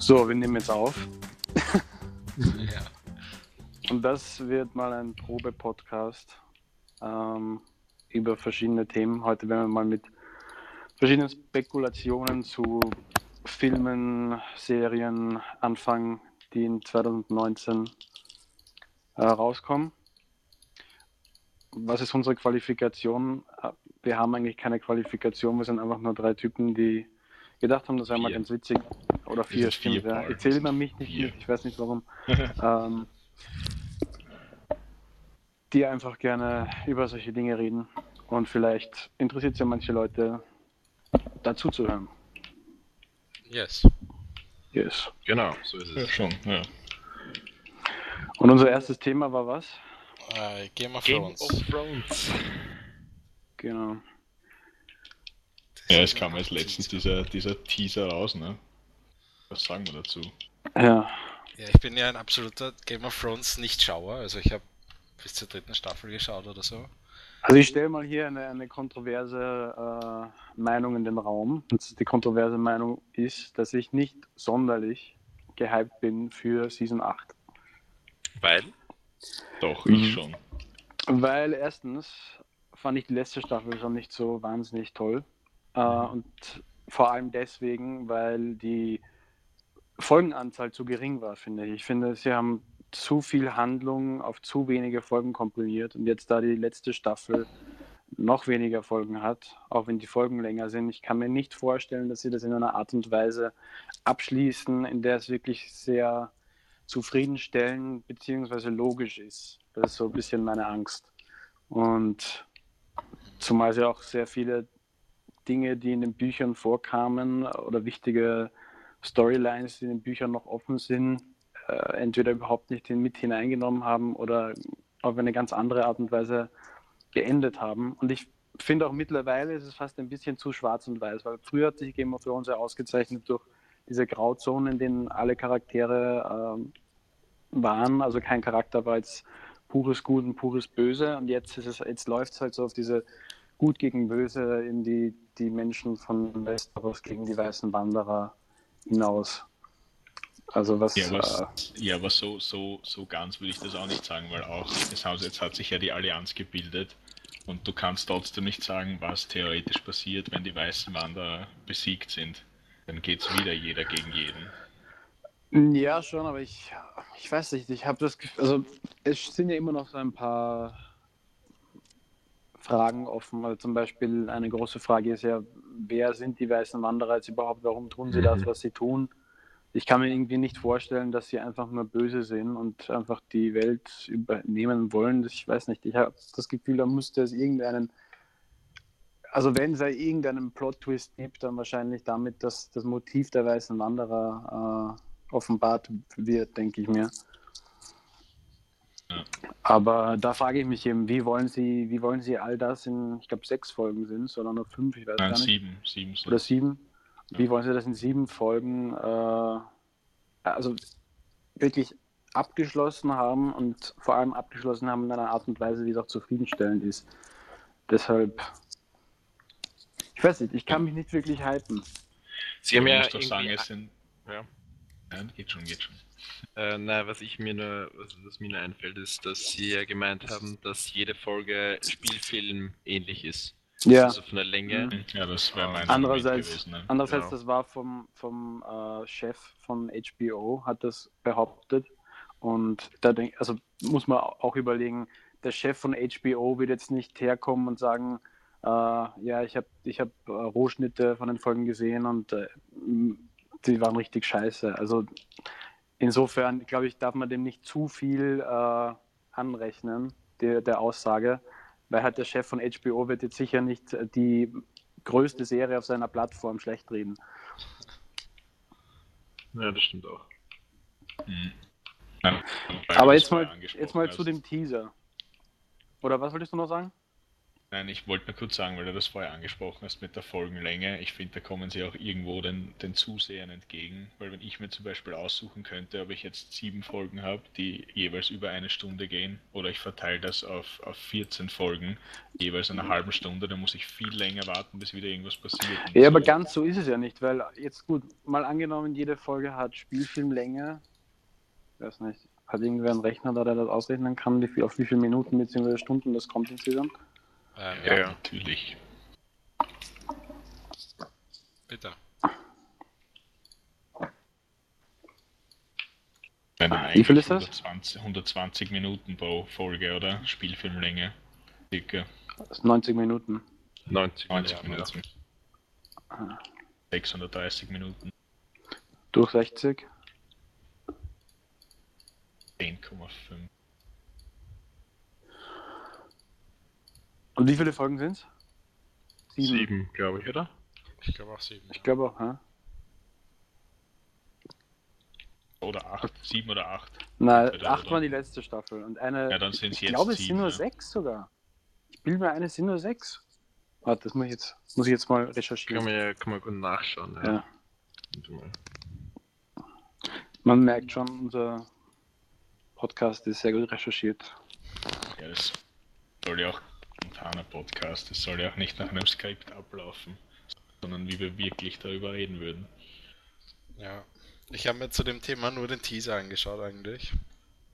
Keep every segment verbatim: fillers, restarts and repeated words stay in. So, wir nehmen jetzt auf. Ja. Und das wird mal ein Probe-Podcast ähm, über verschiedene Themen. Heute werden wir mal mit verschiedenen Spekulationen zu Filmen, Serien anfangen, die in zwanzig neunzehn äh, rauskommen. Was ist unsere Qualifikation? Wir haben eigentlich keine Qualifikation, wir sind einfach nur drei Typen, die gedacht haben, das wäre mal ganz witzig. Oder vier, stimmt. Ja. Ich zähle immer mich nicht mit, ich weiß nicht warum. ähm, die einfach gerne über solche Dinge reden. Und vielleicht interessiert es ja manche Leute, dazu zu hören. Yes. Yes. Genau, so ist es. Ja, schon. Ja. Und unser erstes Thema war was? Uh, Game of Thrones. Game of Thrones. Genau. Ja, es kam jetzt letztens dieser, dieser Teaser raus, ne? Was sagen wir dazu? Ja. Ja, ich bin ja ein absoluter Game of Thrones Nichtschauer, also ich habe bis zur dritten Staffel geschaut oder so. Also ich stelle mal hier eine, eine kontroverse äh, Meinung in den Raum. Und die kontroverse Meinung ist, dass ich nicht sonderlich gehypt bin für Season acht. Weil? Doch, ich mhm. schon. Weil erstens fand ich die letzte Staffel schon nicht so wahnsinnig toll. Äh, und vor allem deswegen, weil die Folgenanzahl zu gering war, finde ich. Ich finde, sie haben zu viel Handlung auf zu wenige Folgen komprimiert und jetzt da die letzte Staffel noch weniger Folgen hat, auch wenn die Folgen länger sind. Ich kann mir nicht vorstellen, dass sie das in einer Art und Weise abschließen, in der es wirklich sehr zufriedenstellend bzw. logisch ist. Das ist so ein bisschen meine Angst. Und zumal sie auch sehr viele Dinge, die in den Büchern vorkamen oder wichtige Storylines, die in den Büchern noch offen sind, entweder überhaupt nicht mit hineingenommen haben oder auf eine ganz andere Art und Weise geendet haben. Und ich finde auch mittlerweile ist es fast ein bisschen zu schwarz und weiß, weil früher hat sich Game of Thrones ja ausgezeichnet durch diese Grauzonen, in denen alle Charaktere ähm, waren, also kein Charakter war jetzt pures Gut und pures Böse. Und jetzt ist es, jetzt läuft es halt so auf diese Gut gegen Böse, in die die Menschen von Westeros gegen die weißen Wanderer hinaus. Also was, ja, was, äh, ja, aber so, so, so ganz will ich das auch nicht sagen, weil auch es haben, jetzt hat sich ja die Allianz gebildet und du kannst trotzdem nicht sagen, was theoretisch passiert, wenn die weißen Wanderer besiegt sind. Dann geht's wieder jeder gegen jeden. Ja, schon, aber ich, ich weiß nicht, ich habe das Gefühl, also es sind ja immer noch so ein paar Fragen offen. Also zum Beispiel eine große Frage ist ja, wer sind die weißen Wanderer jetzt überhaupt, warum tun sie das, was sie tun? Ich kann mir irgendwie nicht vorstellen, dass sie einfach nur böse sind und einfach die Welt übernehmen wollen. Ich weiß nicht, ich habe das Gefühl, da müsste es irgendeinen, also wenn es ja irgendeinen Plot-Twist gibt, dann wahrscheinlich damit, dass das Motiv der weißen Wanderer äh, offenbart wird, denke ich mir. Ja. Aber da frage ich mich eben, wie wollen sie, wie wollen sie all das in, ich glaube, sechs Folgen sind es, oder nur fünf, ich weiß Nein, gar nicht. Sieben, sieben, sieben. Oder sieben. Wie wollen sie das in sieben Folgen äh, also wirklich abgeschlossen haben und vor allem abgeschlossen haben in einer Art und Weise, die auch zufriedenstellend ist. Deshalb, ich weiß nicht, ich kann mich nicht wirklich hypen. Sie haben ja irgendwie... Sagen, es sind... ja. ja, geht schon, geht schon. Äh, nein, was ich mir nur, was, was mir nur einfällt, ist, dass sie ja gemeint haben, dass jede Folge Spielfilm ähnlich ist. Ja. Also von der Länge. Ja, das wäre mein Andererseits, gewesen, ne? andererseits genau. Das war vom, vom äh, Chef von H B O, hat das behauptet. Und da denk, also muss man auch überlegen, der Chef von H B O wird jetzt nicht herkommen und sagen, äh, ja, ich habe ich hab, äh, Rohschnitte von den Folgen gesehen und äh, die waren richtig scheiße. Also insofern, glaube ich, darf man dem nicht zu viel äh, anrechnen, der, der Aussage. Weil halt der Chef von H B O wird jetzt sicher nicht die größte Serie auf seiner Plattform schlecht reden. Ja, das stimmt auch. Mhm. Ja, Aber jetzt mal, jetzt mal zu dem Teaser. Oder was wolltest du noch sagen? Nein, ich wollte nur kurz sagen, weil du das vorher angesprochen hast mit der Folgenlänge. Ich finde, da kommen sie auch irgendwo den, den Zusehern entgegen. Weil wenn ich mir zum Beispiel aussuchen könnte, ob ich jetzt sieben Folgen habe, die jeweils über eine Stunde gehen, oder ich verteile das auf, auf vierzehn Folgen, jeweils eine halbe Stunde, dann muss ich viel länger warten, bis wieder irgendwas passiert. Ja, so. Aber ganz so ist es ja nicht, weil jetzt gut, mal angenommen, jede Folge hat Spielfilmlänge, ich weiß nicht, hat irgendwer einen Rechner da, der das ausrechnen kann, wie viel, auf wie viele Minuten bzw. Stunden das kommt insgesamt? Ähm, ja, ja, natürlich. Bitte. Nein, wie viel ist das? hundertzwanzig Minuten pro Folge, oder? Spielfilmlänge. Circa. Das ist neunzig Minuten. neunzig, neunzig ja, Minuten. Ja. sechshundertdreißig Minuten. Durch sechzig? zehn Komma fünf. Und wie viele Folgen sind es? Sieben, sieben glaube ich, oder? Ich glaube auch sieben. Ich ja. glaube auch, ja. Oder acht, sieben oder acht. Na, oder acht oder war die letzte Staffel und eine... Ja, dann sind es jetzt glaube, sieben, es sind nur ja. sechs sogar. Ich bilde mir eine, es sind nur sechs. Warte, das muss ich jetzt, muss ich jetzt mal recherchieren. Kann man ja kann man gut nachschauen, ja. ja. Man merkt schon, unser Podcast ist sehr gut recherchiert. Ja, das soll ja auch... spontaner Podcast. Es soll ja auch nicht nach einem Skript ablaufen, sondern wie wir wirklich darüber reden würden. Ja, ich habe mir zu dem Thema nur den Teaser angeschaut eigentlich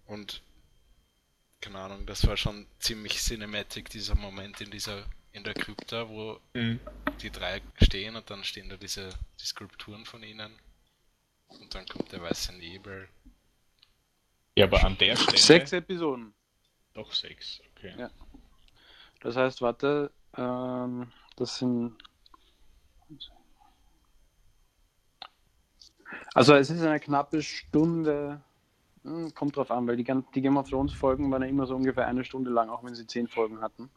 und keine Ahnung, das war schon ziemlich cinematic, dieser Moment in dieser in der Krypta, wo mhm. die drei stehen und dann stehen da diese die Skulpturen von ihnen und dann kommt der weiße Nebel. Ja, aber an der Stelle... Sechs Episoden. Doch sechs, okay. Ja. Das heißt, warte, ähm, das sind... Also es ist eine knappe Stunde, hm, kommt drauf an, weil die, die Game of Thrones Folgen waren ja immer so ungefähr eine Stunde lang, auch wenn sie zehn Folgen hatten.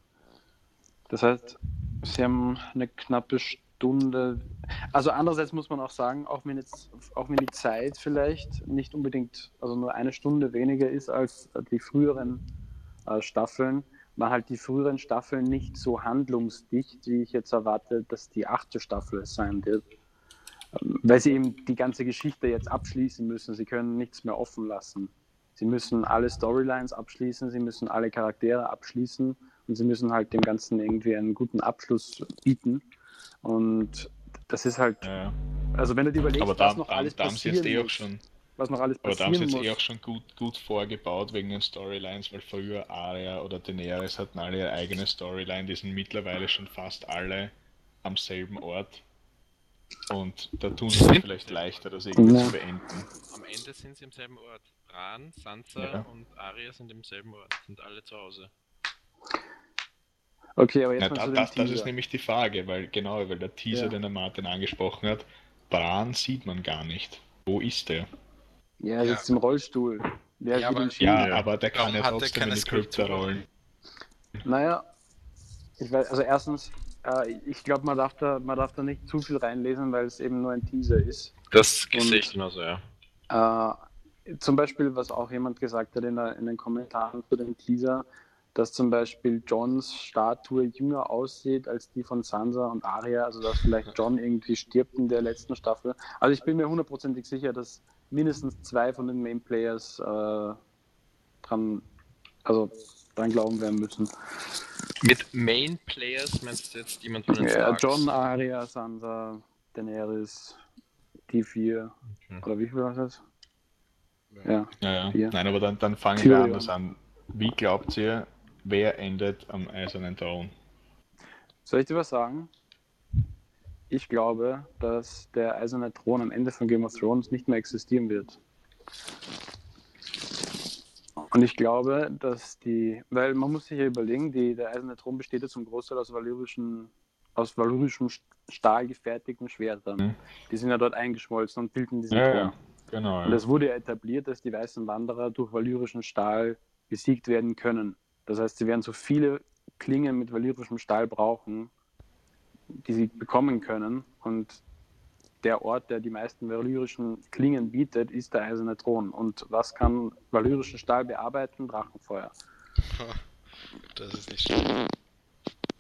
Das heißt, sie haben eine knappe Stunde... Also andererseits muss man auch sagen, auch wenn, jetzt, auch wenn die Zeit vielleicht nicht unbedingt, also nur eine Stunde weniger ist als die früheren äh, Staffeln, war halt die früheren Staffeln nicht so handlungsdicht, wie ich jetzt erwarte, dass die achte Staffel es sein wird. Weil sie eben die ganze Geschichte jetzt abschließen müssen. Sie können nichts mehr offen lassen. Sie müssen alle Storylines abschließen, sie müssen alle Charaktere abschließen und sie müssen halt dem Ganzen irgendwie einen guten Abschluss bieten. Und das ist halt... Ja. Also wenn du dir überlegst, was, da, noch da, alles da passieren jetzt eh auch schon. was noch alles passieren muss. Aber da haben sie jetzt eh auch schon gut, gut vorgebaut wegen den Storylines, weil früher Arya oder Daenerys hatten alle ihre eigene Storyline, die sind mittlerweile schon fast alle am selben Ort und da tun sie es vielleicht leichter, das irgendwie ja. zu beenden. Am Ende sind sie im selben Ort. Bran, Sansa ja. und Arya sind im selben Ort, sind alle zu Hause. Okay, aber jetzt Na, mal da, zu dem das, das ist nämlich die Frage, weil genau, weil der Teaser, ja. den der Martin angesprochen hat, Bran sieht man gar nicht. Wo ist der? Ja, er ja. sitzt im Rollstuhl. Der ja, aber, ja, aber der kann ja trotzdem in die Krypta rollen. Naja, ich weiß, also erstens, äh, ich glaube, man, man darf da nicht zu viel reinlesen, weil es eben nur ein Teaser ist. Das sehe ich immer so, ja. Äh, zum Beispiel, was auch jemand gesagt hat in, der, in den Kommentaren zu dem Teaser, dass zum Beispiel Johns Statue jünger aussieht als die von Sansa und Arya, also dass vielleicht John irgendwie stirbt in der letzten Staffel. Also ich bin mir hundertprozentig sicher, dass mindestens zwei von den Main-Players äh, dran, also dran glauben werden müssen. Mit Main-Players meinst du jetzt jemand von den Ja, Starks? John, Arya, Sansa, Daenerys, die vier, okay. oder wie viel war das? Ja, ja. ja, ja. Nein, aber dann, dann fangen wir anders an. Wie glaubt ihr, wer endet am Eisernen Thron? Soll ich dir was sagen? Ich glaube, dass der Eiserne Thron am Ende von Game of Thrones nicht mehr existieren wird. Und ich glaube, dass die... Weil man muss sich ja überlegen, die, der Eiserne Thron besteht ja zum Großteil aus valyrischen, aus valyrischem Stahl gefertigten Schwertern. Mhm. Die sind ja dort eingeschmolzen und bilden diesen ja, Thron. Ja, genau, ja. Und es wurde ja etabliert, dass die weißen Wanderer durch valyrischen Stahl besiegt werden können. Das heißt, sie werden so viele Klingen mit valyrischem Stahl brauchen, die sie bekommen können, und der Ort, der die meisten valyrischen Klingen bietet, ist der Eiserne Thron. Und was kann valyrischen Stahl bearbeiten? Drachenfeuer. Das ist nicht schlecht.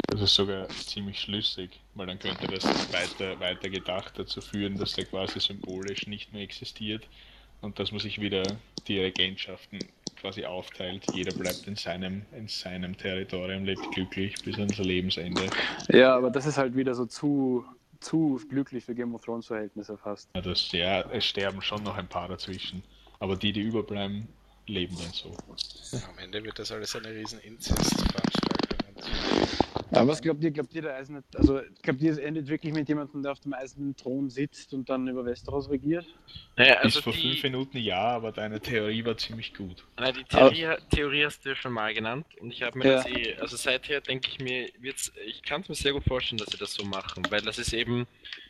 Das ist sogar ziemlich schlüssig, weil dann könnte das weiter, weiter gedacht dazu führen, dass der quasi symbolisch nicht mehr existiert und dass man sich wieder die Regentschaften quasi aufteilt. Jeder bleibt in seinem, in seinem Territorium, lebt glücklich bis ans Lebensende. Ja, aber das ist halt wieder so zu... zu glücklich für Game of Thrones Verhältnisse fast. Ja, das, ja, es sterben schon noch ein paar dazwischen, aber die, die überbleiben, leben dann so. Am Ende wird das alles eine riesen Inzestveranstaltung. Ja, was glaubt ihr, glaubt ihr, der Eisen, also glaubt ihr, es endet wirklich mit jemandem, der auf dem eisernen Thron sitzt und dann über Westeros regiert? Naja, also bis vor die... fünf Minuten ja, aber deine Theorie war ziemlich gut. Na, die Theorie, ah. Theorie hast du ja schon mal genannt und ich habe mir ja. das eh, also seither denke ich mir, wird's, ich kann es mir sehr gut vorstellen, dass sie das so machen, weil das ist eben,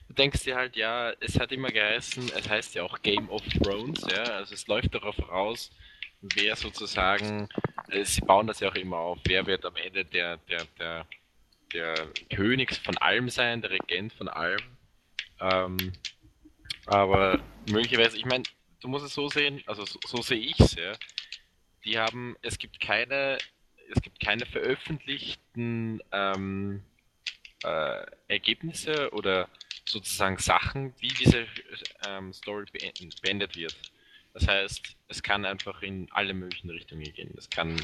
du denkst dir halt, ja, es hat immer geheißen, es heißt ja auch Game of Thrones, ja, also es läuft darauf raus, wer sozusagen, äh, sie bauen das ja auch immer auf, wer wird am Ende der, der, der der König von allem sein, der Regent von allem. Ähm, aber möglicherweise, ich meine, du musst es so sehen, also so, so sehe ich es, ja. Die haben, es gibt keine, es gibt keine veröffentlichten ähm, äh, Ergebnisse oder sozusagen Sachen, wie diese ähm, Story beenden, beendet wird. Das heißt, es kann einfach in alle möglichen Richtungen gehen. Es kann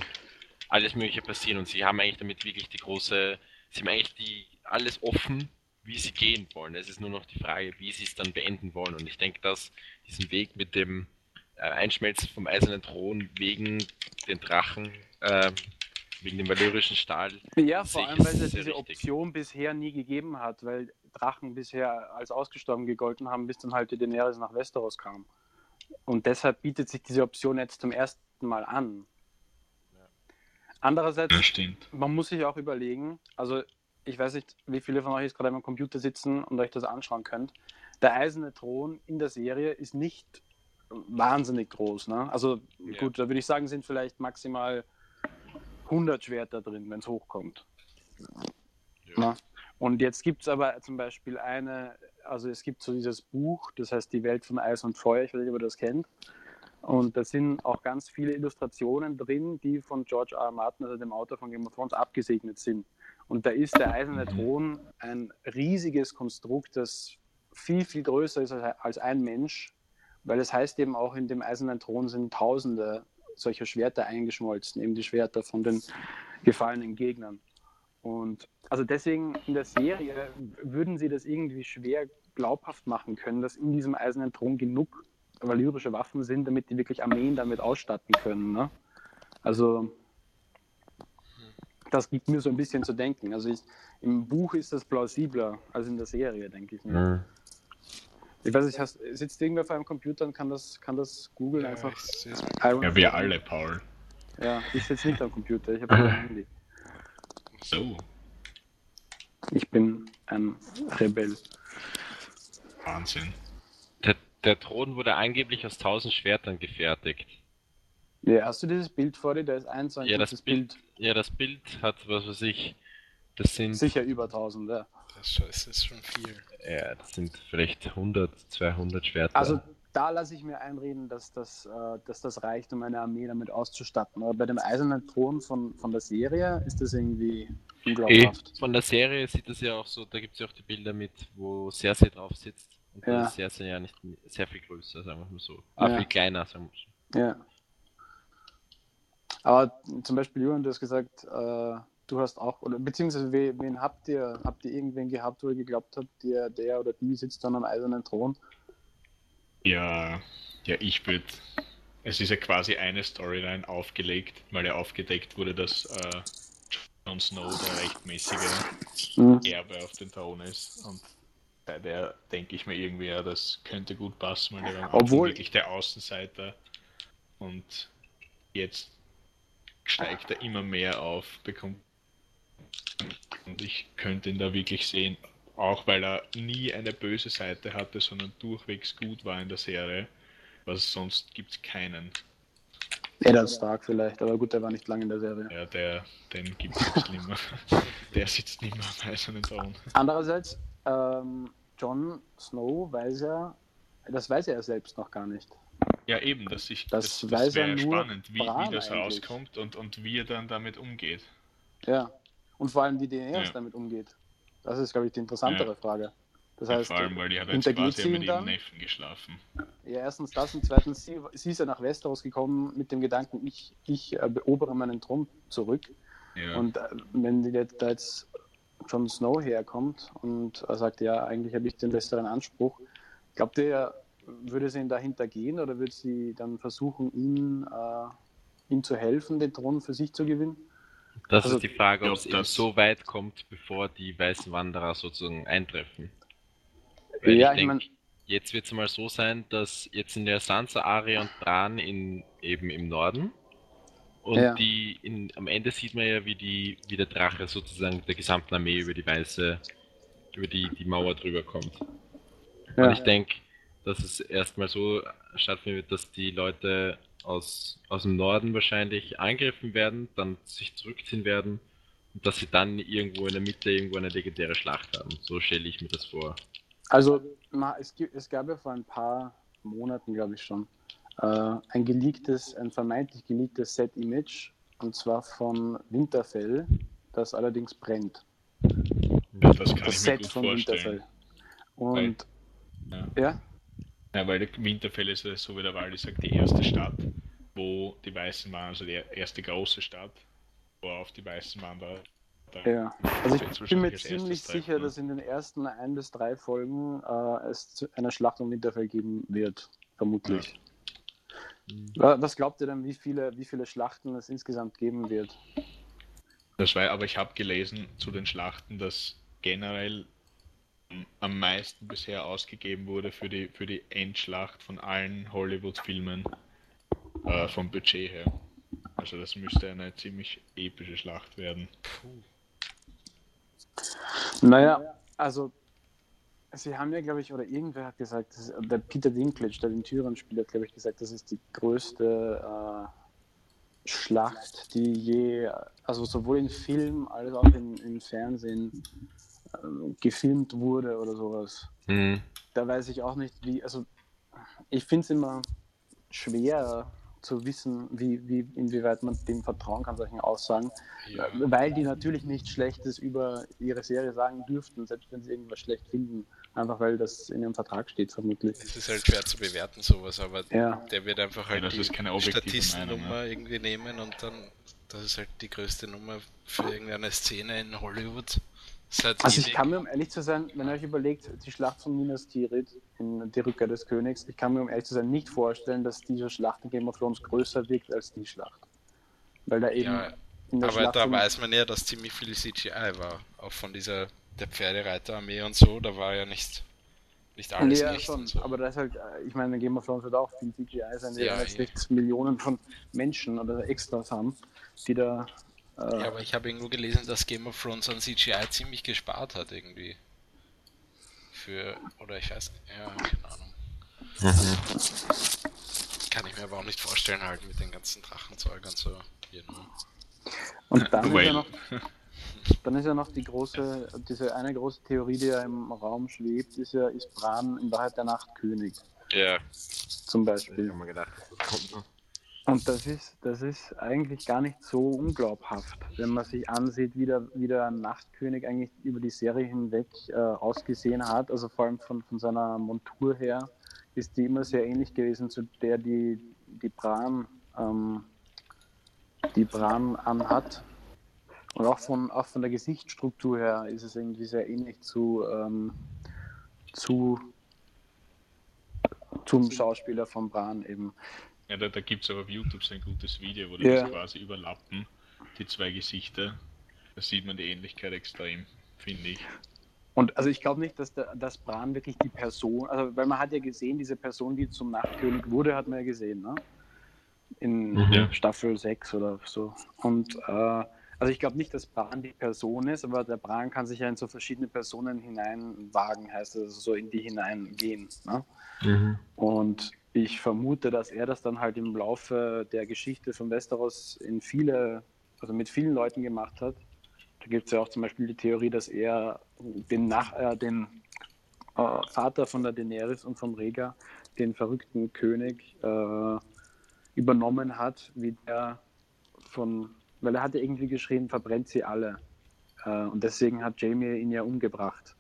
alles mögliche passieren und sie haben eigentlich damit wirklich die große, sie haben eigentlich die, alles offen, wie sie gehen wollen. Es ist nur noch die Frage, wie sie es dann beenden wollen. Und ich denke, dass diesen Weg mit dem äh, Einschmelzen vom Eisernen Thron wegen den Drachen, äh, wegen dem valyrischen Stahl... Ja, vor allem, weil es diese richtig. Option bisher nie gegeben hat, weil Drachen bisher als ausgestorben gegolten haben, bis dann halt die Daenerys nach Westeros kam. Und deshalb bietet sich diese Option jetzt zum ersten Mal an. Andererseits, man muss sich auch überlegen, also ich weiß nicht, wie viele von euch jetzt gerade am Computer sitzen und euch das anschauen könnt. Der eiserne Thron in der Serie ist nicht wahnsinnig groß, ne? Also ja. gut, da würde ich sagen, sind vielleicht maximal hundert Schwerter drin, wenn es hochkommt. Ja. Und jetzt gibt es aber zum Beispiel eine, also es gibt so dieses Buch, das heißt Die Welt von Eis und Feuer, ich weiß nicht, ob ihr das kennt. Und da sind auch ganz viele Illustrationen drin, die von George R. R. Martin, also dem Autor von Game of Thrones, abgesegnet sind. Und da ist der eiserne Thron ein riesiges Konstrukt, das viel, viel größer ist als ein Mensch, weil es heißt eben auch, in dem eisernen Thron sind tausende solcher Schwerter eingeschmolzen, eben die Schwerter von den gefallenen Gegnern. Und also deswegen in der Serie würden sie das irgendwie schwer glaubhaft machen können, dass in diesem eisernen Thron genug valyrische Waffen sind, damit die wirklich Armeen damit ausstatten können. Ne? Also das gibt mir so ein bisschen zu denken. Also ich, im Buch ist das plausibler als in der Serie, denke ich mir. Mhm. Ich weiß nicht, hast, sitzt irgendwer vor einem Computer und kann das, kann das googeln einfach? Ja, ja, wir alle, Paul. Ja, ich sitze nicht am Computer, ich habe ein Handy. So. Ich bin ein Rebell. Wahnsinn. Der Thron wurde angeblich aus tausend Schwertern gefertigt. Ja, hast du dieses Bild vor dir? Da ist ein so ein ja, das Bild, Bild. Ja, das Bild hat, was weiß ich, das sind... Sicher über tausend, ja. Das ist schon viel. Ja, das sind vielleicht hundert, zweihundert Schwerter. Also da lasse ich mir einreden, dass das, äh, dass das reicht, um eine Armee damit auszustatten. Aber bei dem eisernen Thron von, von der Serie ist das irgendwie... unglaubhaft. Von der Serie sieht das ja auch so, da gibt es ja auch die Bilder mit, wo Cersei drauf sitzt. Und ja. Das ist ja sehr, sehr, nicht, sehr viel größer, sagen wir mal so. Aber ja. viel kleiner, sagen wir mal so. Ja. Aber zum Beispiel, Johann, du hast gesagt, äh, du hast auch, oder beziehungsweise wen, wen habt ihr, habt ihr irgendwen gehabt, wo ihr geglaubt habt, der, der oder die sitzt dann am eisernen Thron? Ja, ja, ich würde, es ist ja quasi eine Storyline aufgelegt, weil ja aufgedeckt wurde, dass äh, Jon Snow der rechtmäßige mhm. Erbe auf dem Thron ist und bei der denke ich mir irgendwie, ja, das könnte gut passen, weil der war Obwohl... wirklich der Außenseiter und jetzt steigt er immer mehr auf, bekommt und ich könnte ihn da wirklich sehen, auch weil er nie eine böse Seite hatte, sondern durchwegs gut war in der Serie, was sonst gibt es keinen. Eddard Stark vielleicht, aber gut, der war nicht lange in der Serie. Ja, der, den gibt es jetzt nicht mehr. Der sitzt nicht mehr am eisernen Thron. Andererseits, Ähm, Jon Snow weiß ja, das weiß er selbst noch gar nicht. Ja, eben, dass ich, das, das, das wäre spannend, wie, wie das eigentlich rauskommt und, und wie er dann damit umgeht. Ja, und vor allem wie Daenerys ja. damit umgeht. Das ist, glaube ich, die interessantere ja. Frage. Das heißt, ja, vor allem, weil die hat jetzt quasi mit ihrem Neffen geschlafen. Ja, erstens das und zweitens, sie, sie ist ja nach Westeros gekommen mit dem Gedanken, ich, ich äh, beobere meinen Thron zurück. Ja. Und äh, wenn die jetzt, da jetzt Jon Snow herkommt und äh, sagt, ja, eigentlich habe ich den besseren Anspruch, glaubt ihr, würde sie ihn dahinter gehen oder würde sie dann versuchen, ihm, äh, ihm zu helfen, den Thron für sich zu gewinnen? Das also, ist die Frage, ob es eben so weit kommt, bevor die Weißen Wanderer sozusagen eintreffen. Weil ja, ich, ich meine... Jetzt wird es mal so sein, dass jetzt in der Sansa, Arya und Bran in, eben im Norden und ja. die in, am Ende sieht man ja, wie, die, wie der Drache sozusagen der gesamten Armee über die Weiße, über die, die Mauer drüber kommt. Ja, und ich ja. denke, dass es erstmal so stattfindet, dass die Leute aus, aus dem Norden wahrscheinlich angegriffen werden, dann sich zurückziehen werden und dass sie dann irgendwo in der Mitte irgendwo eine legendäre Schlacht haben. So stelle ich mir das vor. Also es, gibt, es gab ja vor ein paar Monaten, glaube ich schon, äh, ein geleaktes, ein vermeintlich geleaktes Set-Image, und zwar von Winterfell, das allerdings brennt. Ja, das kann das ich Set mir gut von vorstellen. Winterfell. Und weil, ja. ja? Ja, weil Winterfell ist, so wie der Waldi sagt, die erste Stadt, wo die Weißen waren, also die erste große Stadt, wo auf die Weißen waren, da. Ja, also ich bin mir ziemlich sicher, dass in den ersten ein bis drei Folgen äh, es zu einer Schlacht um Winterfell geben wird, vermutlich. Ja. Was glaubt ihr denn, wie viele, wie viele Schlachten es insgesamt geben wird? Das war, aber ich habe gelesen zu den Schlachten, dass generell am meisten bisher ausgegeben wurde für die, für die Endschlacht von allen Hollywood-Filmen äh, vom Budget her. Also das müsste eine ziemlich epische Schlacht werden. Puh. Naja, also sie haben ja, glaube ich, oder irgendwer hat gesagt, das ist, der Peter Dinklage, der den Tyrion spielt, hat, glaube ich, gesagt, das ist die größte äh, Schlacht, die je, also sowohl in Film als auch in, in Fernsehen äh, gefilmt wurde oder sowas. Mhm. Da weiß ich auch nicht, wie, also ich finde es immer schwer zu wissen, wie, wie, inwieweit man dem vertrauen kann, solchen Aussagen, ja. weil die natürlich nichts Schlechtes über ihre Serie sagen dürften, selbst wenn sie irgendwas schlecht finden, einfach weil das in ihrem Vertrag steht, vermutlich. Es ist halt schwer zu bewerten, sowas, aber ja. der wird einfach halt ja, das die ist keine Statistennummer Meinung, ja. irgendwie nehmen und dann, das ist halt die größte Nummer für irgendeine Szene in Hollywood. Also ich kann mir, um ehrlich zu sein, wenn ihr euch überlegt, die Schlacht von Minas Tirith, in die Rückkehr des Königs, ich kann mir, um ehrlich zu sein, nicht vorstellen, dass diese Schlacht in Game of Thrones größer wirkt als die Schlacht. Weil da eben... Ja, in der aber Schlacht da weiß man ja, dass ziemlich viel C G I war. Auch von dieser der Pferdereiterarmee und so, da war ja nicht, nicht alles ja, nicht. Schon, so. Aber das ist halt, ich meine, Game of Thrones wird auch viel C G I sein, die ja, letztlich ja. Millionen von Menschen oder Extras haben, die da... Ja, aber ich habe irgendwo gelesen, dass Game of Thrones an C G I ziemlich gespart hat, irgendwie. Für, oder ich weiß nicht, ja, keine Ahnung. Mhm. Kann ich mir aber auch nicht vorstellen, halt mit den ganzen Drachenzeug und so. Und dann ist, ja noch, dann ist ja noch die große, diese eine große Theorie, die ja im Raum schwebt, ist ja, ist Bran in Wahrheit der Nacht König. Ja. Zum Beispiel. Ich hab mir gedacht, das kommt noch. Und das ist, das ist eigentlich gar nicht so unglaubhaft, wenn man sich ansieht, wie der, wie der Nachtkönig eigentlich über die Serie hinweg äh, ausgesehen hat. Also vor allem von, von seiner Montur her ist die immer sehr ähnlich gewesen zu der, die, die, Bran, ähm, die Bran anhat. Und auch von, auch von der Gesichtsstruktur her ist es irgendwie sehr ähnlich zu, ähm, zu, zum Schauspieler von Bran eben. Ja, da, da gibt es aber auf YouTube so ein gutes Video, wo die yeah. das quasi überlappen, die zwei Gesichter. Da sieht man die Ähnlichkeit extrem, finde ich. Und also ich glaube nicht, dass, der, dass Bran wirklich die Person, also weil man hat ja gesehen, diese Person, die zum Nachtkönig wurde, hat man ja gesehen, ne? In ja. Staffel sechs oder so. Und äh, also ich glaube nicht, dass Bran die Person ist, aber der Bran kann sich ja in so verschiedene Personen hineinwagen, heißt das, also so in die hineingehen, ne? Mhm. Und ich vermute, dass er das dann halt im Laufe der Geschichte von Westeros in viele, also mit vielen Leuten gemacht hat. Da gibt es ja auch zum Beispiel die Theorie, dass er den, Nach- äh, den äh, Vater von der Daenerys und vom Rhaegar, den verrückten König, äh, übernommen hat, wie der von, weil er hatte irgendwie geschrieben, verbrennt sie alle. Äh, und deswegen hat Jaime ihn ja umgebracht.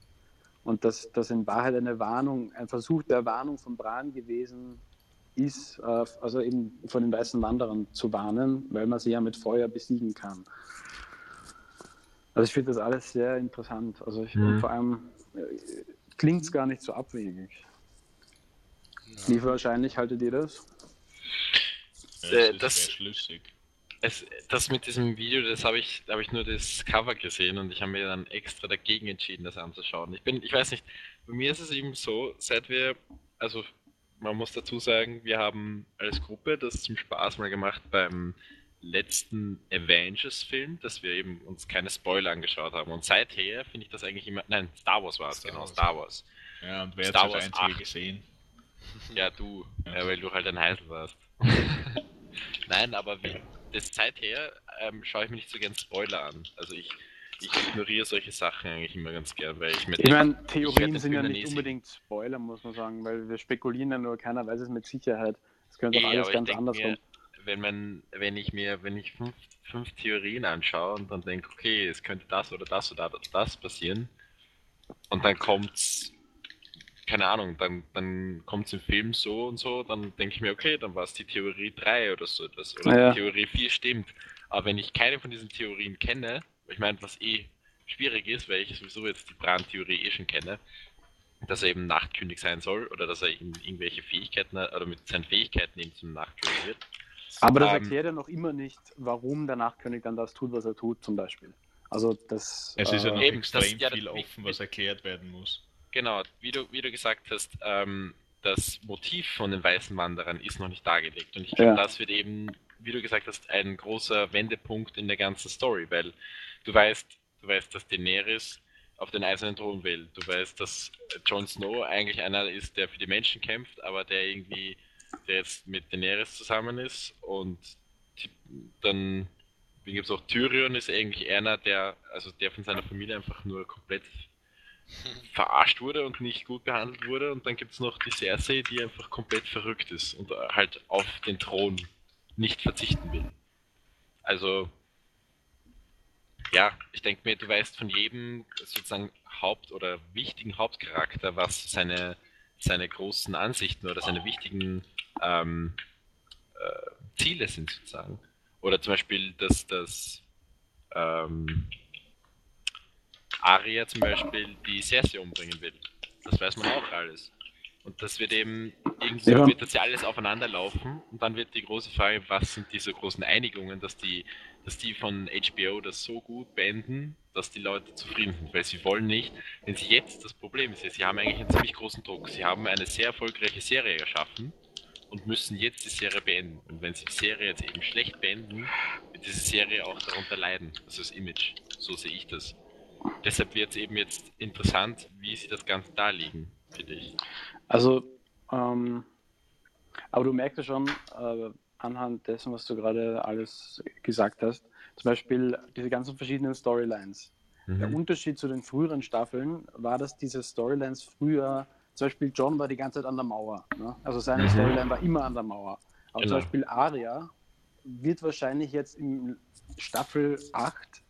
Und dass das in Wahrheit eine Warnung, ein Versuch der Warnung von Bran gewesen ist, äh, also eben von den weißen Wanderern zu warnen, weil man sie ja mit Feuer besiegen kann. Also ich finde das alles sehr interessant. Also ich, mhm. vor allem äh, klingt es gar nicht so abwegig. Ja. Wie wahrscheinlich haltet ihr das? Ja, das, äh, das ist sehr schlüssig. Es, das mit diesem Video, das habe ich, hab ich nur das Cover gesehen und ich habe mir dann extra dagegen entschieden, das anzuschauen. Ich bin, ich weiß nicht, bei mir ist es eben so, seit wir, also man muss dazu sagen, wir haben als Gruppe das zum Spaß mal gemacht beim letzten Avengers-Film, dass wir eben uns keine Spoiler angeschaut haben. Und seither finde ich das eigentlich immer, nein, Star Wars war es, Star genau, Wars. Star Wars. Ja, und wer Star hat das einzige gesehen? Ja, du, ja. Ja, weil du halt ein Heißel warst. Nein, aber wie... Das seither ähm, schaue ich mir nicht so gern Spoiler an. Also ich, ich ignoriere solche Sachen eigentlich immer ganz gern, weil ich mit... Ich meine, Theorien sind ja nicht unbedingt Spoiler, muss man sagen, weil wir spekulieren ja nur, keiner weiß es mit Sicherheit. Es könnte auch alles ganz anders kommen. Wenn man, wenn ich mir, wenn ich fünf, fünf Theorien anschaue und dann denke, okay, es könnte das oder das oder das passieren und dann kommt's, keine Ahnung, dann, dann kommt es im Film so und so, dann denke ich mir, okay, dann war es die Theorie drei oder so etwas, oder ja. Die Theorie vier stimmt. Aber wenn ich keine von diesen Theorien kenne, ich meine, was eh schwierig ist, weil ich sowieso jetzt die Bran-Theorie eh schon kenne, dass er eben Nachtkönig sein soll, oder dass er irgendwelche Fähigkeiten, oder mit seinen Fähigkeiten eben zum Nachtkönig wird. Aber das ähm, erklärt ja noch immer nicht, warum der Nachtkönig dann das tut, was er tut, zum Beispiel. Also das... Es ist ja noch äh, extrem das, ja, viel offen, was erklärt werden muss. Genau, wie du, wie du gesagt hast, ähm, das Motiv von den Weißen Wanderern ist noch nicht dargelegt. Und ich glaube, ja. Das wird eben, wie du gesagt hast, ein großer Wendepunkt in der ganzen Story, weil du weißt, du weißt, dass Daenerys auf den Eisernen Thron will. Du weißt, dass Jon Snow eigentlich einer ist, der für die Menschen kämpft, aber der irgendwie, der jetzt mit Daenerys zusammen ist. Und dann gibt es auch Tyrion, ist eigentlich einer, der, also der von seiner Familie einfach nur komplett verarscht wurde und nicht gut behandelt wurde, und dann gibt es noch die Cersei, die einfach komplett verrückt ist und halt auf den Thron nicht verzichten will. Also, ja, ich denke mir, du weißt von jedem sozusagen Haupt- oder wichtigen Hauptcharakter, was seine, seine großen Ansichten oder seine wichtigen ähm, äh, Ziele sind sozusagen. Oder zum Beispiel, dass das ähm, Arya zum Beispiel die Cersei umbringen will. Das weiß man auch alles. Und das wird eben, irgendwie ja. wird das ja alles aufeinander laufen. Und dann wird die große Frage, was sind diese großen Einigungen, dass die, dass die von H B O das so gut beenden, dass die Leute zufrieden sind. Weil sie wollen nicht, wenn sie jetzt das Problem ist, sie haben eigentlich einen ziemlich großen Druck. Sie haben eine sehr erfolgreiche Serie geschaffen und müssen jetzt die Serie beenden. Und wenn sie die Serie jetzt eben schlecht beenden, wird diese Serie auch darunter leiden. Das ist das Image. So sehe ich das. Deshalb wird es eben jetzt interessant, wie sie das Ganze darlegen, finde ich. Also, ähm, aber du merkst ja schon, äh, anhand dessen, was du gerade alles gesagt hast, zum Beispiel diese ganzen verschiedenen Storylines. Mhm. Der Unterschied zu den früheren Staffeln war, dass diese Storylines früher, zum Beispiel John war die ganze Zeit an der Mauer, ne? Also seine mhm. Storyline war immer an der Mauer. Aber genau. Zum Beispiel Arya wird wahrscheinlich jetzt in Staffel acht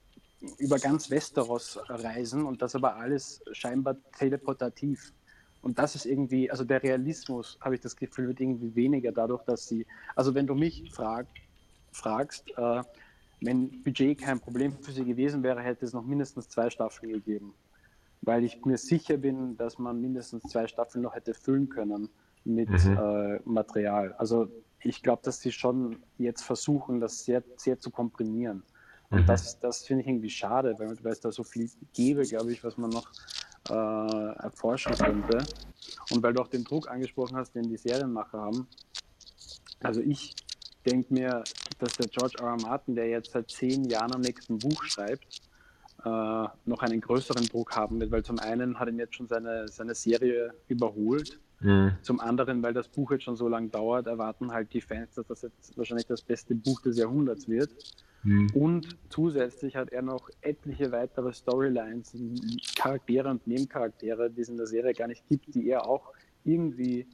über ganz Westeros reisen, und das aber alles scheinbar teleportativ. Und das ist irgendwie, also der Realismus, habe ich das Gefühl, wird irgendwie weniger dadurch, dass sie, also wenn du mich frag, fragst, äh, wenn Budget kein Problem für sie gewesen wäre, hätte es noch mindestens zwei Staffeln gegeben. Weil ich mir sicher bin, dass man mindestens zwei Staffeln noch hätte füllen können mit mhm. äh, Material. Also ich glaube, dass sie schon jetzt versuchen, das sehr, sehr zu komprimieren. Und das, das finde ich irgendwie schade, weil es da so viel gäbe, glaube ich, was man noch äh, erforschen könnte. Und weil du auch den Druck angesprochen hast, den die Serienmacher haben. Also ich denke mir, dass der George R. R. Martin, der jetzt seit zehn Jahren am nächsten Buch schreibt, äh, noch einen größeren Druck haben wird. Weil zum einen hat ihn jetzt schon seine, seine Serie überholt. Mhm. Zum anderen, weil das Buch jetzt schon so lange dauert, erwarten halt die Fans, dass das jetzt wahrscheinlich das beste Buch des Jahrhunderts wird. Und zusätzlich hat er noch etliche weitere Storylines, Charaktere und Nebencharaktere, die es in der Serie gar nicht gibt, die er auch irgendwie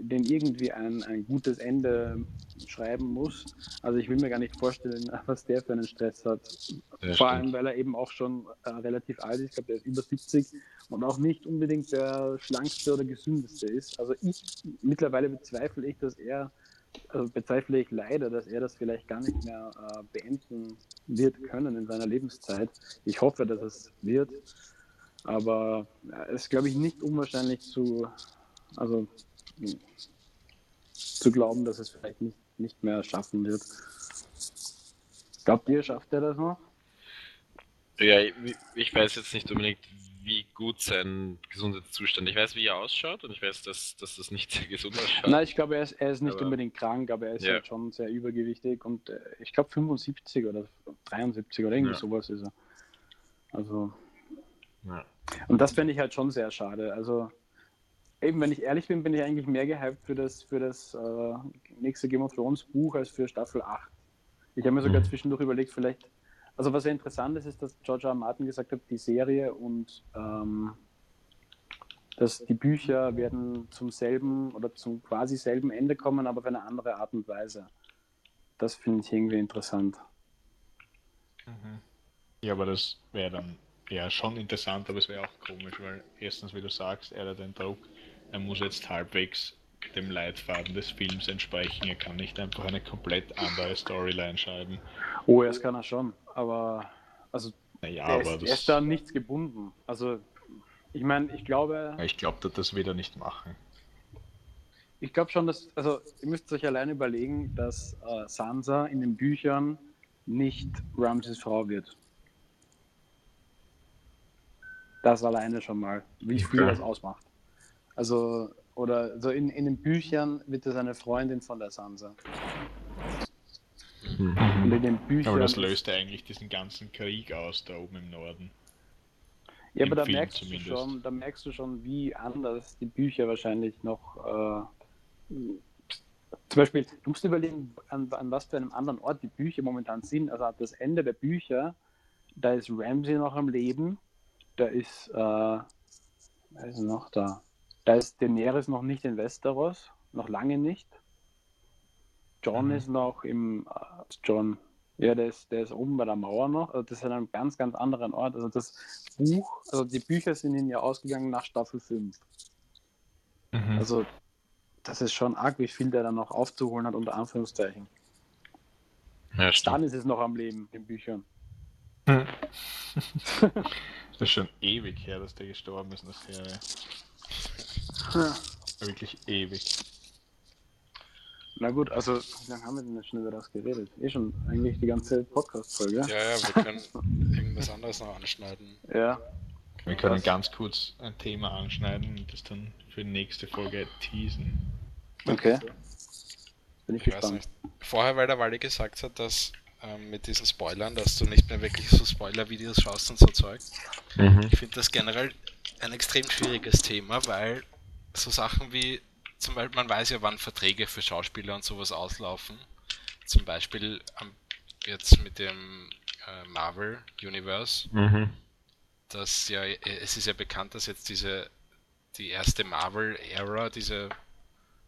dem irgendwie ein, ein gutes Ende schreiben muss. Also ich will mir gar nicht vorstellen, was der für einen Stress hat. Ja, Vor allem, stimmt. weil er eben auch schon äh, relativ alt ist. Ich glaube, der ist über siebzig und auch nicht unbedingt der schlankste oder gesündeste ist. Also ich, mittlerweile bezweifle ich, dass er, also bezweifle ich leider, dass er das vielleicht gar nicht mehr äh, beenden wird können in seiner Lebenszeit. Ich hoffe, dass es wird. Aber es äh, ist, glaube ich, nicht unwahrscheinlich zu... Also, zu glauben, dass es vielleicht nicht, nicht mehr schaffen wird. Glaubt ihr, schafft er das noch? Ja, ich, ich weiß jetzt nicht unbedingt, wie gut sein Gesundheitszustand ist. Ich weiß, wie er ausschaut und ich weiß, dass, dass das nicht sehr gesund ausschaut. Nein, ich glaube, er ist, er ist nicht aber, unbedingt krank, aber er ist ja. halt schon sehr übergewichtig und ich glaube fünfundsiebzig oder dreiundsiebzig oder irgendwie ja. sowas ist er. Also. Ja. Und das fände ich halt schon sehr schade. Also. Eben, wenn ich ehrlich bin, bin ich eigentlich mehr gehypt für das, für das äh, nächste Game of Thrones Buch als für Staffel acht. Ich habe mir sogar mhm. zwischendurch überlegt, vielleicht... Also was sehr interessant ist, ist, dass George R. R. Martin gesagt hat, die Serie und ähm, dass die Bücher werden zum selben oder zum quasi selben Ende kommen, aber auf eine andere Art und Weise. Das finde ich irgendwie interessant. Mhm. Ja, aber das wäre dann ja schon interessant, aber es wäre auch komisch, weil erstens, wie du sagst, er hat den Druck, er muss jetzt halbwegs dem Leitfaden des Films entsprechen. Er kann nicht einfach eine komplett andere Storyline schreiben. Oh, das kann er schon, aber also naja, er, ist, aber das, er ist da an nichts gebunden. Also ich meine, ich glaube... Ich glaube, dass das wird er nicht machen. Ich glaube schon, dass... Also ihr müsst euch allein überlegen, dass äh, Sansa in den Büchern nicht Ramses Frau wird. Das alleine schon mal, wie viel okay. das ausmacht. Also, oder so also in, in den Büchern wird das eine Freundin von der Sansa. Mhm. Und in den Büchern... Aber das löst ja eigentlich diesen ganzen Krieg aus, da oben im Norden. Ja, Im aber da merkst, du schon, da merkst du schon, wie anders die Bücher wahrscheinlich noch... Äh, zum Beispiel, du musst überlegen, an, an was für einem anderen Ort die Bücher momentan sind. Also das Ende der Bücher, da ist Ramsay noch am Leben, da ist... Äh, wer ist noch da? Da ist Daenerys noch nicht in Westeros, noch lange nicht. Jon mhm. ist noch im... Äh, Jon, ja, der ist, der ist oben bei der Mauer noch. Also das ist an einem ganz, ganz anderen Ort. Also das Buch, also die Bücher sind ihnen ja ausgegangen nach Staffel fünf. Mhm. Also das ist schon arg, wie viel der dann noch aufzuholen hat, unter Anführungszeichen. Ja, dann ist es noch am Leben, in Büchern. Mhm. Das ist schon ewig her, dass der gestorben ist in der Serie. Ja. Wirklich ewig. Na gut, also, wie lange haben wir denn jetzt schon über das geredet? Eh schon, eigentlich die ganze Podcast-Folge. Ja, ja, wir können irgendwas anderes noch anschneiden. Ja. Wir können Was? ganz kurz ein Thema anschneiden und das dann für die nächste Folge teasen. Okay. Bin ich, ich gespannt. Weiß nicht. Vorher, weil der Wally gesagt hat, dass ähm, mit diesen Spoilern, dass du nicht mehr wirklich so Spoiler-Videos schaust und so Zeug. Mhm. Ich finde das generell ein extrem schwieriges Thema, weil so Sachen wie, zum Beispiel, man weiß ja, wann Verträge für Schauspieler und sowas auslaufen. Zum Beispiel jetzt mit dem äh, Marvel Universe. Mhm. Das ja, es ist ja bekannt, dass jetzt diese die erste Marvel-Ära, diese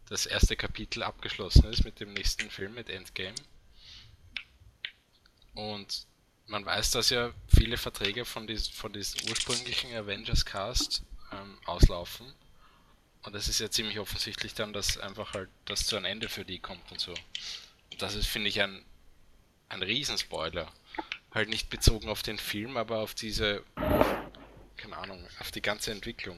das erste Kapitel abgeschlossen ist mit dem nächsten Film, mit Endgame. Und man weiß, dass ja viele Verträge von diesem von diesem ursprünglichen Avengers-Cast ähm, auslaufen. Und das ist ja ziemlich offensichtlich dann, dass einfach halt das zu einem Ende für die kommt und so. Und das ist, finde ich, ein, ein Riesenspoiler. Halt nicht bezogen auf den Film, aber auf diese, keine Ahnung, auf die ganze Entwicklung.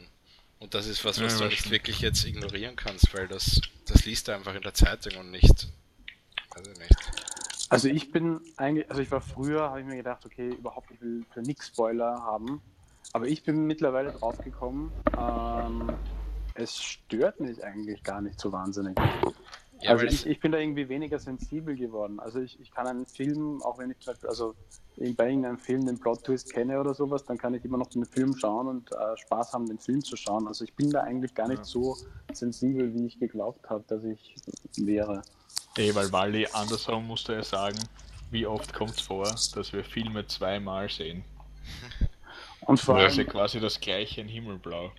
Und das ist was, was ja, du nicht wirklich jetzt ignorieren kannst, weil das, das liest du einfach in der Zeitung und nicht, also nicht. Also ich bin eigentlich, also ich war früher, habe ich mir gedacht, okay, überhaupt nicht will für nichts Spoiler haben. Aber ich bin mittlerweile draufgekommen, ähm, es stört mich eigentlich gar nicht so wahnsinnig. Ja, also ich, ich bin da irgendwie weniger sensibel geworden. Also ich, ich kann einen Film, auch wenn ich zum Beispiel, also bei irgendeinem Film den Plot-Twist kenne oder sowas, dann kann ich immer noch den Film schauen und äh, Spaß haben, den Film zu schauen. Also ich bin da eigentlich gar nicht ja. so sensibel, wie ich geglaubt habe, dass ich wäre. Ey, weil Wally, andersrum musst du ja sagen, wie oft kommt es vor, dass wir Filme zweimal sehen? Und vor allem... Also quasi das gleiche in Himmelblau.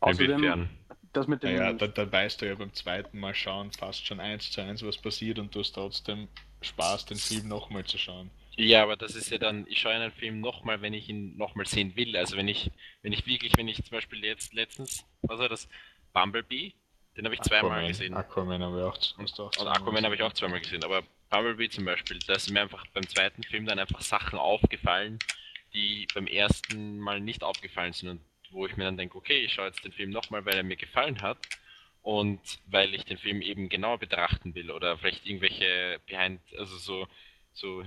Außerdem, Das mit dem. Ja, da, da weißt du ja beim zweiten Mal schauen fast schon eins zu eins, was passiert, und du hast trotzdem Spaß, den Film nochmal zu schauen. Ja, aber das ist ja dann, ich schaue einen Film nochmal, wenn ich ihn nochmal sehen will. Also wenn ich, wenn ich wirklich, wenn ich zum Beispiel jetzt letztens, was war das? Bumblebee, den habe ich Aquaman, zweimal gesehen. Aquaman habe ich auch, auch zweimal Und Aquaman habe ich auch zweimal gesehen, aber Bumblebee zum Beispiel, da sind mir einfach beim zweiten Film dann einfach Sachen aufgefallen, die beim ersten Mal nicht aufgefallen sind, und wo ich mir dann denke, okay, ich schaue jetzt den Film nochmal, weil er mir gefallen hat und weil ich den Film eben genauer betrachten will, oder vielleicht irgendwelche behind, also so, so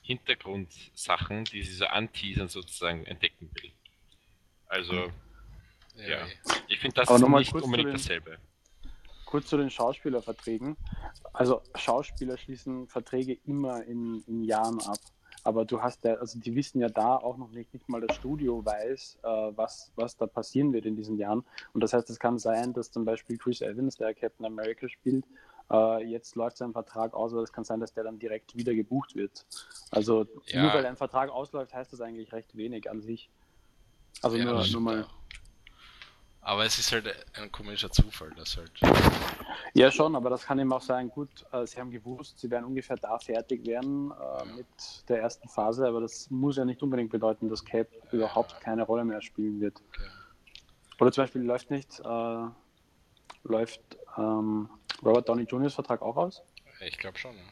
Hintergrundsachen, die sie so anteasern sozusagen, entdecken will. Also, ja, ja. Ich finde, das ist nicht unbedingt dasselbe. Kurz zu den Schauspielerverträgen. Also Schauspieler schließen Verträge immer in, in Jahren ab. Aber du hast ja, also die wissen ja da auch noch nicht, nicht mal das Studio weiß, äh, was, was da passieren wird in diesen Jahren. Und das heißt, es kann sein, dass zum Beispiel Chris Evans, der Captain America spielt, äh, jetzt läuft sein Vertrag aus, aber es kann sein, dass der dann direkt wieder gebucht wird. Also ja. Nur weil ein Vertrag ausläuft, heißt das eigentlich recht wenig an sich. Also ja, nur, nur mal... Aber es ist halt ein komischer Zufall, das halt... Ja schon, aber das kann eben auch sein, gut, äh, sie haben gewusst, sie werden ungefähr da fertig werden äh, ja. mit der ersten Phase, aber das muss ja nicht unbedingt bedeuten, dass Cap ja. überhaupt keine Rolle mehr spielen wird. Okay. Oder zum Beispiel läuft nicht, äh, läuft ähm, Robert Downey Juniors Vertrag auch aus? Ich glaube schon, ja.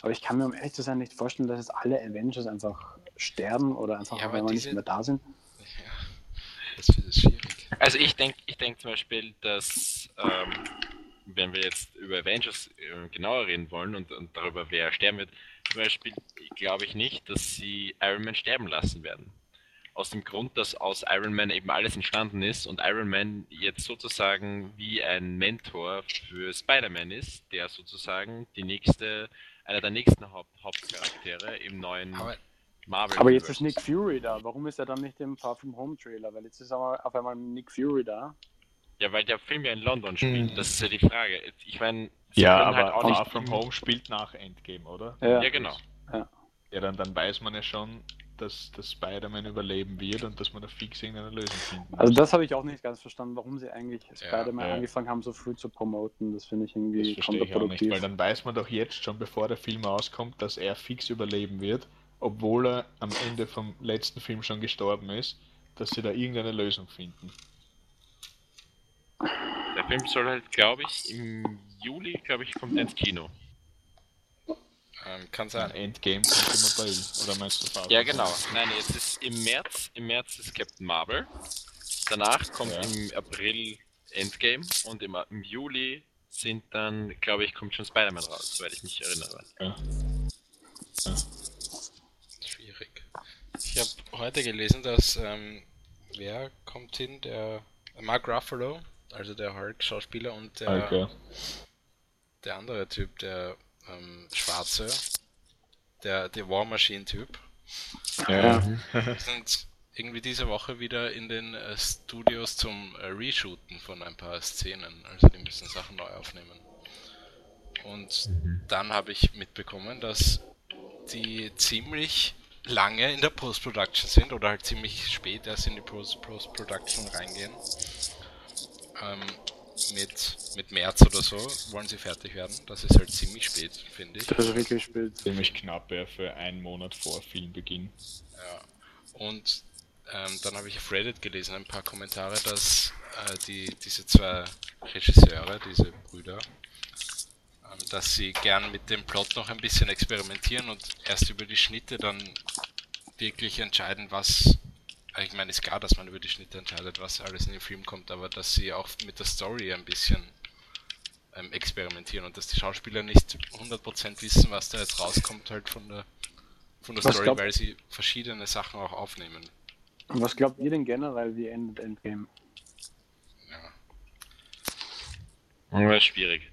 Aber ich kann mir, um ehrlich zu sein, nicht vorstellen, dass jetzt alle Avengers einfach sterben oder einfach ja, weil nicht sind... mehr da sind. Ja, das finde ich schwierig. Also ich denke ich denk zum Beispiel, dass... Ähm, wenn wir jetzt über Avengers äh, genauer reden wollen und, und darüber, wer sterben wird, zum Beispiel glaube ich nicht, dass sie Iron Man sterben lassen werden. Aus dem Grund, dass aus Iron Man eben alles entstanden ist und Iron Man jetzt sozusagen wie ein Mentor für Spider-Man ist, der sozusagen die nächste, einer der nächsten Haupt- Hauptcharaktere im neuen aber, Marvel. Aber jetzt ist Nick Fury da. Warum ist er dann nicht im Far From Home Trailer? Weil jetzt ist aber auf einmal Nick Fury da. Ja, weil der Film ja in London spielt, das ist ja die Frage. Ich meine, ja, aber halt auch nicht Far From Home spielt nach Endgame, oder? Ja, ja genau. Ja, ja dann, dann weiß man ja schon, dass, dass Spider-Man überleben wird und dass man da fix irgendeine Lösung finden Also muss. Das habe ich auch nicht ganz verstanden, warum sie eigentlich ja, Spider-Man ja. angefangen haben, so früh zu promoten. Das finde ich irgendwie kontraproduktiv. Nicht, weil dann weiß man doch jetzt schon, bevor der Film rauskommt, dass er fix überleben wird, obwohl er am Ende vom letzten Film schon gestorben ist, dass sie da irgendeine Lösung finden. Der Film soll halt, glaube ich, im Juli, glaube ich, kommt ins Kino. Ähm, kann sein. Endgame kommt im April, oder meinst du Far From Home? Ja, genau. Nein, jetzt ist im März, im März ist Captain Marvel. Danach kommt ja. im April Endgame und im, im Juli sind dann, glaube ich, kommt schon Spider-Man raus, soweit ich mich erinnere. Ja. Ja. Schwierig. Ich habe heute gelesen, dass, ähm, wer kommt hin? Der Mark Ruffalo. Also der Hulk-Schauspieler und der, okay. der andere Typ, der ähm, Schwarze, der, der War Machine-Typ, ja. sind irgendwie diese Woche wieder in den äh, Studios zum äh, Reshooten von ein paar Szenen. Also die müssen Sachen neu aufnehmen. Und mhm. dann habe ich mitbekommen, dass die ziemlich lange in der Post-Production sind oder halt ziemlich spät erst in die Post-Production reingehen. Mit, mit März oder so wollen sie fertig werden. Das ist halt ziemlich spät, finde ich. Das ist wirklich spät. Ziemlich knapp, ja, für einen Monat vor Filmbeginn. Ja. Und ähm, dann habe ich auf Reddit gelesen, ein paar Kommentare, dass äh, die, diese zwei Regisseure, diese Brüder, äh, dass sie gern mit dem Plot noch ein bisschen experimentieren und erst über die Schnitte dann wirklich entscheiden, was... Ich meine, es ist klar, dass man über die Schnitte entscheidet, was alles in den Film kommt, aber dass sie auch mit der Story ein bisschen ähm, experimentieren und dass die Schauspieler nicht hundert Prozent wissen, was da jetzt rauskommt halt von der, von der Story, glaub... weil sie verschiedene Sachen auch aufnehmen. Was glaubt ihr denn generell, wie endet Endgame? Ja. Ja, ist schwierig.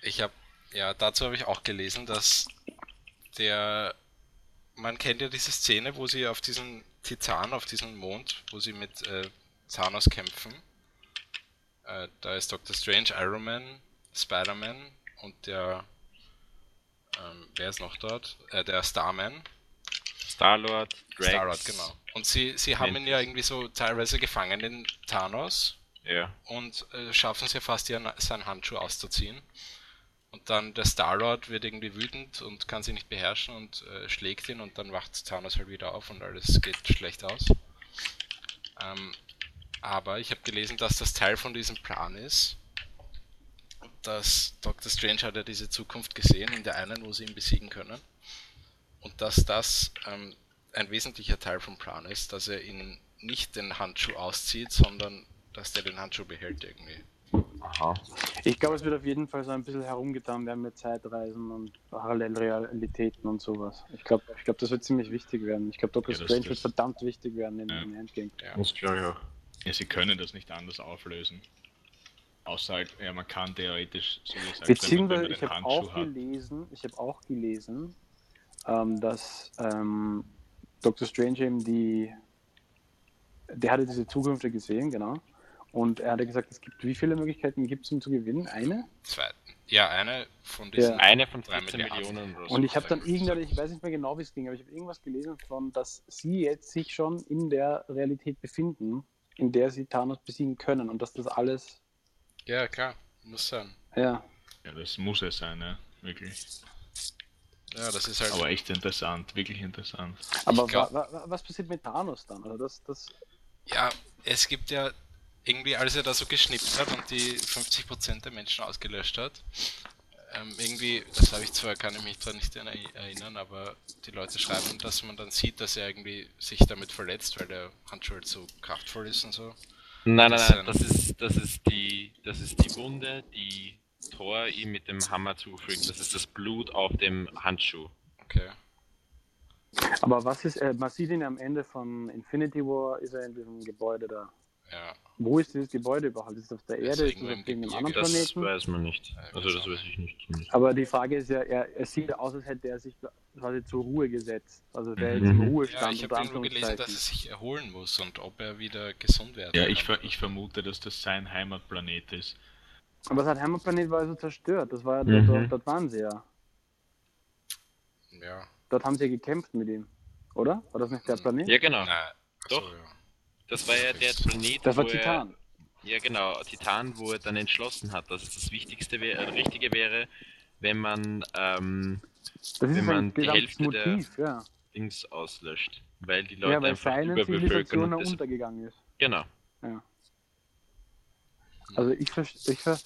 Ich habe, ja, dazu habe ich auch gelesen, dass der... Man kennt ja diese Szene, wo sie auf diesen Titan, auf diesen Mond, wo sie mit äh, Thanos kämpfen. Äh, da ist Doctor Strange, Iron Man, Spider-Man und der... Ähm, wer ist noch dort? Äh, der Starman. Star-Lord, Star-Lord, genau. Und sie, sie haben ihn ja irgendwie so teilweise gefangen, den Thanos, Ja. Und äh, schaffen es ja fast, ihren, seinen Handschuh auszuziehen. Und dann der Star-Lord wird irgendwie wütend und kann sie nicht beherrschen und äh, schlägt ihn, und dann wacht Thanos halt wieder auf und alles geht schlecht aus. Ähm, aber ich habe gelesen, dass das Teil von diesem Plan ist, dass Doctor Strange hat ja diese Zukunft gesehen, in der einen, wo sie ihn besiegen können, und dass das ähm, ein wesentlicher Teil vom Plan ist, dass er ihn nicht den Handschuh auszieht, sondern dass der den Handschuh behält irgendwie. Aha. Ich glaube, es wird auf jeden Fall so ein bisschen herumgetan werden mit Zeitreisen und Parallelrealitäten und sowas. Ich glaube, ich glaub, das wird ziemlich wichtig werden. Ich glaube, Doctor ja, Strange das... wird verdammt wichtig werden in ja. den Endgame. Ja. Das glaube ich auch. Ja, sie können das nicht anders auflösen. Außer, ja, man kann theoretisch so wie gesagt, beziehungsweise, wenn man den ich habe auch, hab auch gelesen, ähm, dass ähm, Doctor Strange eben die... Der hatte diese Zukunft gesehen, genau. Und er hat gesagt, es gibt, wie viele Möglichkeiten gibt es, um zu gewinnen? Eine? Zwei. Ja, eine von diesen. Ja. Eine von dreizehn Millionen. Oder so. Und ich habe dann irgendwann, ich weiß nicht mehr genau, wie es ging, aber ich habe irgendwas gelesen von, dass sie jetzt sich schon in der Realität befinden, in der sie Thanos besiegen können, und dass das alles. Ja, klar, muss sein. Ja. Ja, das muss es sein, ne? Wirklich. Ja, das ist halt. Aber echt interessant, wirklich interessant. Aber glaub... wa wa was passiert mit Thanos dann? Also das, das... Ja, es gibt ja. Irgendwie, als er da so geschnippt hat und die fünfzig Prozent der Menschen ausgelöscht hat, ähm, irgendwie, das habe ich zwar, kann ich mich zwar nicht erinnern, aber die Leute schreiben, dass man dann sieht, dass er irgendwie sich damit verletzt, weil der Handschuh halt so kraftvoll ist und so. Nein, das nein, nein, das ist, das ist die, das ist die Wunde, die Thor ihm mit dem Hammer zufügt. Das ist das Blut auf dem Handschuh. Okay. Aber was ist, äh, man sieht ihn am Ende von Infinity War, ist er in diesem Gebäude da. Ja. Wo ist dieses Gebäude überhaupt? Ist es auf der Erde? Ist es auf irgendeinem anderen Planeten? Das weiß man nicht. Also das weiß ich nicht. Aber die Frage ist ja, er, er sieht aus, als hätte er sich quasi zur Ruhe gesetzt. Also der mhm. jetzt im Ruhestand. Ja, ich habe irgendwo gelesen, dass er sich erholen muss und ob er wieder gesund werden kann. Ja, ich, ver ich vermute, dass das sein Heimatplanet ist. Aber sein Heimatplanet war also zerstört. Das war ja, mhm. dort, dort waren sie ja. Ja. Dort haben sie ja gekämpft mit ihm, oder? War das nicht der Planet? Ja, genau. Nein. Doch. So, ja. Das war ja der Planet, das war wo Titan. Er, ja genau, Titan, wo er dann entschlossen hat, dass es das Wichtigste wäre, äh, Richtige wäre, wenn man, ähm, das wenn man die Hälfte Motiv, der ja. Dings auslöscht, weil die Leute ja, weil einfach überbevölkern und untergegangen ist. Genau. Ja. Also ich verstehe... Ver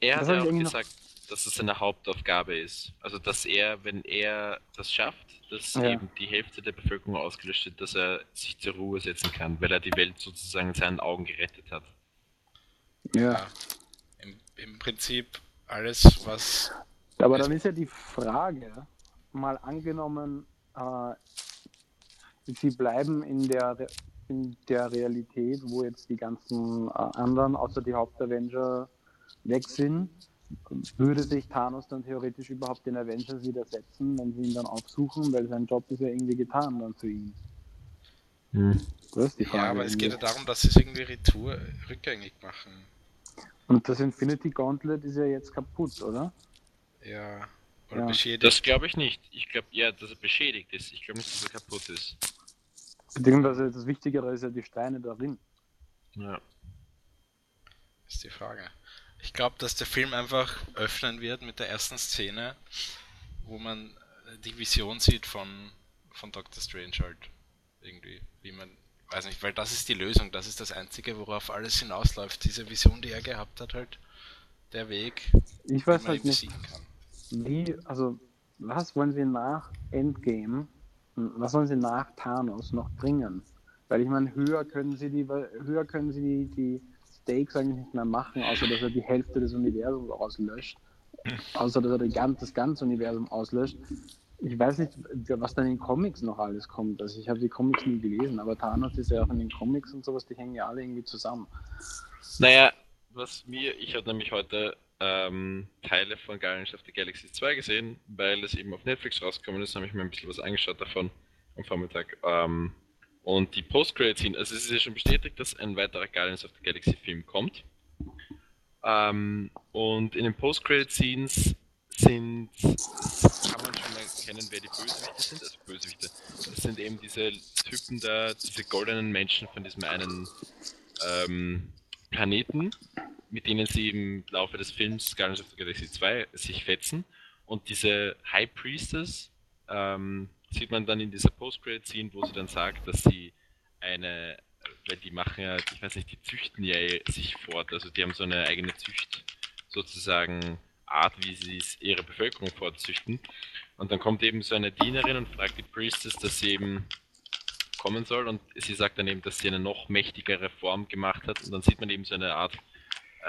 er hat ja auch gesagt, noch... dass es seine Hauptaufgabe ist. Also dass er, wenn er das schafft, dass ja. eben die Hälfte der Bevölkerung ausgelöscht wird, dass er sich zur Ruhe setzen kann, weil er die Welt sozusagen in seinen Augen gerettet hat. Ja. ja. Im, Im Prinzip alles, was... Aber dann ist ja die Frage, mal angenommen, äh, sie bleiben in der, in der Realität, wo jetzt die ganzen äh, anderen, außer die Haupt-Avenger, weg sind. Würde sich Thanos dann theoretisch überhaupt den Avengers wieder setzen, wenn sie ihn dann aufsuchen, weil sein Job ist ja irgendwie getan dann zu ihm. Hm. Das ist die Frage. Ja, aber irgendwie. Es geht ja darum, dass sie es irgendwie retour rückgängig machen. Und das Infinity Gauntlet ist ja jetzt kaputt, oder? Ja, oder ja. beschädigt. Das glaube ich nicht. Ich glaube ja, dass er beschädigt ist. Ich glaube nicht, dass er kaputt ist. Beziehungsweise das Wichtigere ist ja die Steine darin. Ja. Ist die Frage. Ich glaube, dass der Film einfach öffnen wird mit der ersten Szene, wo man die Vision sieht von, von Doctor Strange halt. Irgendwie, wie man, weiß nicht, weil das ist die Lösung, das ist das Einzige, worauf alles hinausläuft. Diese Vision, die er gehabt hat, halt, der Weg, ich weiß, wie man ihn besiegen kann. Wie, also, was wollen sie nach Endgame, was wollen sie nach Thanos noch bringen? Weil ich meine, höher können sie die, höher können sie die, die Stakes eigentlich nicht mehr machen, außer dass er die Hälfte des Universums auslöscht. Außer dass er die ganze, das ganze Universum auslöscht. Ich weiß nicht, was dann in Comics noch alles kommt. Also ich habe die Comics nie gelesen, aber Thanos ist ja auch in den Comics und sowas, die hängen ja alle irgendwie zusammen. Naja, was mir, ich habe nämlich heute ähm, Teile von Guardians of the Galaxy zwei gesehen, weil es eben auf Netflix rausgekommen ist, habe ich mir ein bisschen was angeschaut davon am Vormittag. Ähm, Und die Post-Credit-Scene, also es ist ja schon bestätigt, dass ein weiterer Guardians of the Galaxy-Film kommt. Ähm, und in den Post-Credit-Scenes sind, kann man schon erkennen, wer die Bösewichte sind, also Bösewichte. Das sind eben diese Typen da, diese goldenen Menschen von diesem einen ähm, Planeten, mit denen sie im Laufe des Films Guardians of the Galaxy zwei sich fetzen. Und diese High Priestess ähm, sieht man dann in dieser Post-Credit-Scene, wo sie dann sagt, dass sie eine, weil die machen ja, ich weiß nicht, die züchten ja sich fort, also die haben so eine eigene Zücht, sozusagen Art, wie sie ihre Bevölkerung fortzüchten. Und dann kommt eben so eine Dienerin und fragt die Priestess, dass sie eben kommen soll, und sie sagt dann eben, dass sie eine noch mächtigere Form gemacht hat, und dann sieht man eben so eine Art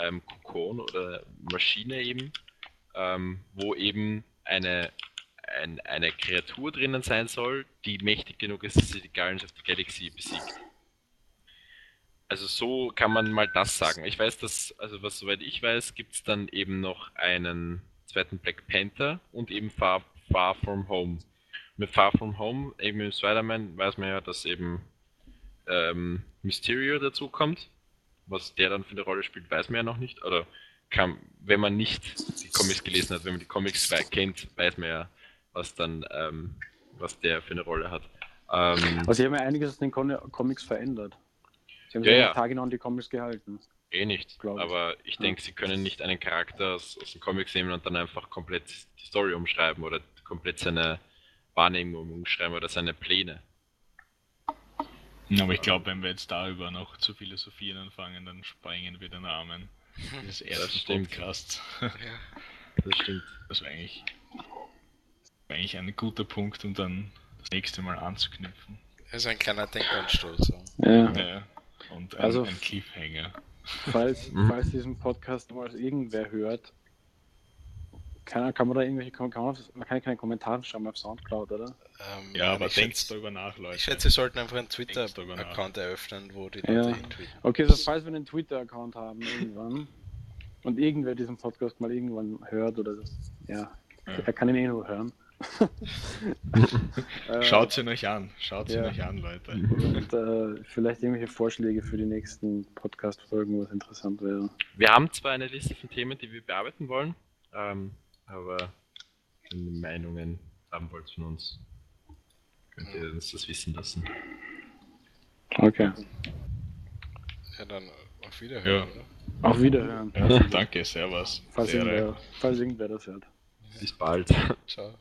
ähm, Kokon oder Maschine eben, ähm, wo eben eine, ein, eine Kreatur drinnen sein soll, die mächtig genug ist, dass sie die Guardians of the Galaxy besiegt. Also so kann man mal das sagen. Ich weiß, dass, also was soweit ich weiß, gibt es dann eben noch einen zweiten Black Panther und eben Far, Far From Home. Mit Far From Home, eben im Spider-Man, weiß man ja, dass eben ähm, Mysterio dazu kommt. Was der dann für eine Rolle spielt, weiß man ja noch nicht. Oder kann, wenn man nicht die Comics gelesen hat, wenn man die Comics kennt, weiß man ja, was dann, ähm, was der für eine Rolle hat. Ähm, also sie haben ja einiges aus den Con- Comics verändert. Sie haben ja, ja. Tage noch an die Comics gehalten. Eh nicht, ich. aber ich ja. denke, sie können nicht einen Charakter aus, aus den Comics nehmen und dann einfach komplett die Story umschreiben oder komplett seine Wahrnehmung umschreiben oder seine Pläne. Ja, aber ich glaube, wenn wir jetzt darüber noch zu philosophieren anfangen, dann sprengen wir den Rahmen dieses ersten Podcasts. Ja, das stimmt. Das war eigentlich, das war eigentlich ein guter Punkt, um dann das nächste Mal anzuknüpfen. Das ist ein kleiner Denkanstoß. Ja. ja. Und ein, also, ein Cliffhanger. Falls, falls diesen Podcast mal irgendwer hört, kann, kann man da irgendwelche kann man, man kann ja keine Kommentare schreiben auf Soundcloud, oder? Ähm, ja, aber denkt darüber nach, Leute. Ich schätze, wir sollten einfach einen Twitter-Account eröffnen, wo die Leute ja. hintweeten. Okay, so falls wir einen Twitter-Account haben irgendwann und irgendwer diesen Podcast mal irgendwann hört oder das, ja, ja, er kann ihn eh nur hören. Schaut ihn euch an, schaut ja. ihn euch an, Leute. Und äh, vielleicht irgendwelche Vorschläge für die nächsten Podcast-Folgen, was interessant wäre. Wir haben zwar eine Liste von Themen, die wir bearbeiten wollen, ähm, aber wenn ihr Meinungen haben wollt von uns, könnt ihr ja. uns das wissen lassen. Okay. Ja, dann auf Wiederhören, ja. oder? Auf Wiederhören. Ja, danke, servus. Falls irgendwer, falls irgendwer das hört. Bis bald. Ciao.